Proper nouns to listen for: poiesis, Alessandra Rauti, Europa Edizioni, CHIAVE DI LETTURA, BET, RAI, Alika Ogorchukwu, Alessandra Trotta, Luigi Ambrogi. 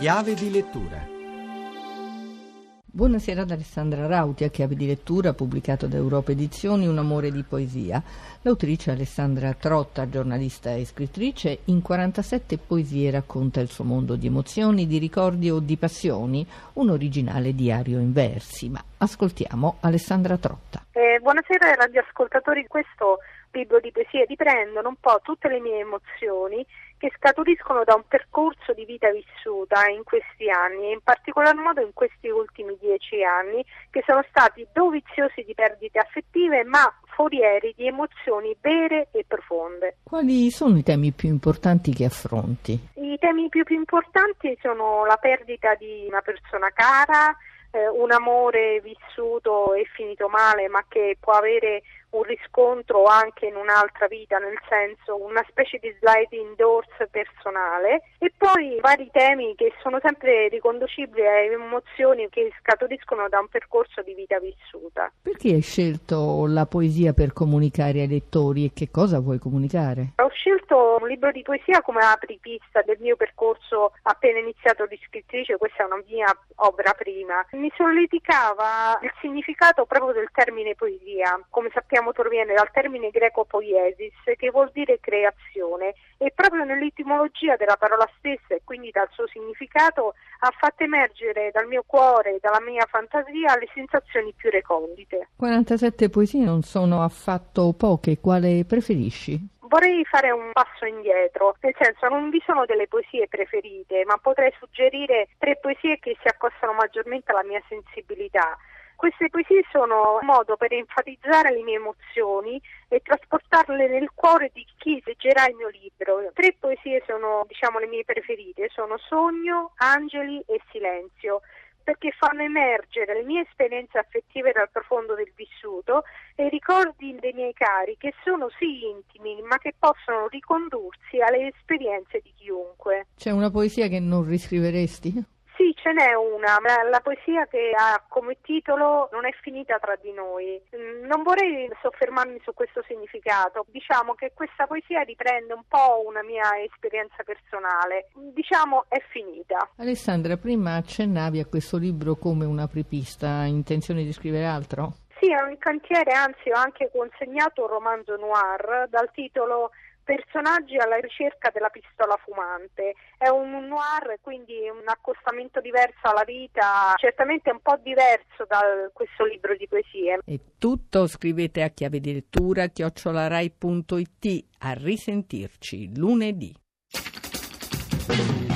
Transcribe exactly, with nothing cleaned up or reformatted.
Chiave di lettura. Buonasera ad Alessandra Rauti, a Chiave di lettura, pubblicato da Europa Edizioni, un amore di poesia. L'autrice Alessandra Trotta, giornalista e scrittrice, in quarantasette poesie racconta il suo mondo di emozioni, di ricordi o di passioni, un originale diario in versi. Ma ascoltiamo Alessandra Trotta. Eh, buonasera ai radioascoltatori. Questo libro di poesie riprendono un po' tutte le mie emozioni che scaturiscono da un percorso di vita vissuta in questi anni e in particolar modo in questi ultimi dieci anni, che sono stati doviziosi di perdite affettive ma forieri di emozioni vere e profonde. Quali sono i temi più importanti che affronti? I temi più, più importanti sono la perdita di una persona cara, eh, un amore vissuto e finito male ma che può avere un riscontro anche in un'altra vita, nel senso una specie di sliding doors personale, e poi vari temi che sono sempre riconducibili a emozioni che scaturiscono da un percorso di vita vissuta. Perché hai scelto la poesia per comunicare ai lettori e che cosa vuoi comunicare? Ho scelto un libro di poesia come apripista del mio percorso appena iniziato di scrittrice, questa è una mia opera prima. Mi solleticava il significato proprio del termine poesia, come sappiamo proviene dal termine greco poiesis, che vuol dire creazione, e proprio nell'etimologia della parola stessa e quindi dal suo significato ha fatto emergere dal mio cuore, dalla mia fantasia, le sensazioni più recondite. quarantasette poesie non sono affatto poche, quale preferisci? Vorrei fare un passo indietro, nel senso non vi sono delle poesie preferite, ma potrei suggerire tre poesie che si accostano maggiormente alla mia sensibilità. Queste poesie sono un modo per enfatizzare le mie emozioni e trasportarle nel cuore di chi leggerà il mio libro. Tre poesie sono, diciamo, le mie preferite, sono Sogno, Angeli e Silenzio, perché fanno emergere le mie esperienze affettive dal profondo del vissuto e i ricordi dei miei cari, che sono sì intimi, ma che possono ricondursi alle esperienze di chiunque. C'è una poesia che non riscriveresti? Sì, ce n'è una, la poesia che ha come titolo Non è finita tra di noi. Non vorrei soffermarmi su questo significato, diciamo che questa poesia riprende un po' una mia esperienza personale, diciamo è finita. Alessandra, prima accennavi a questo libro come un'apripista, hai intenzione di scrivere altro? Sì, è un cantiere, anzi ho anche consegnato un romanzo noir dal titolo Personaggi alla ricerca della pistola fumante. È un noir, quindi un accostamento diverso alla vita, certamente un po' diverso da questo libro di poesie. È tutto, scrivete a chiave di lettura chiocciola rai punto it. A risentirci lunedì.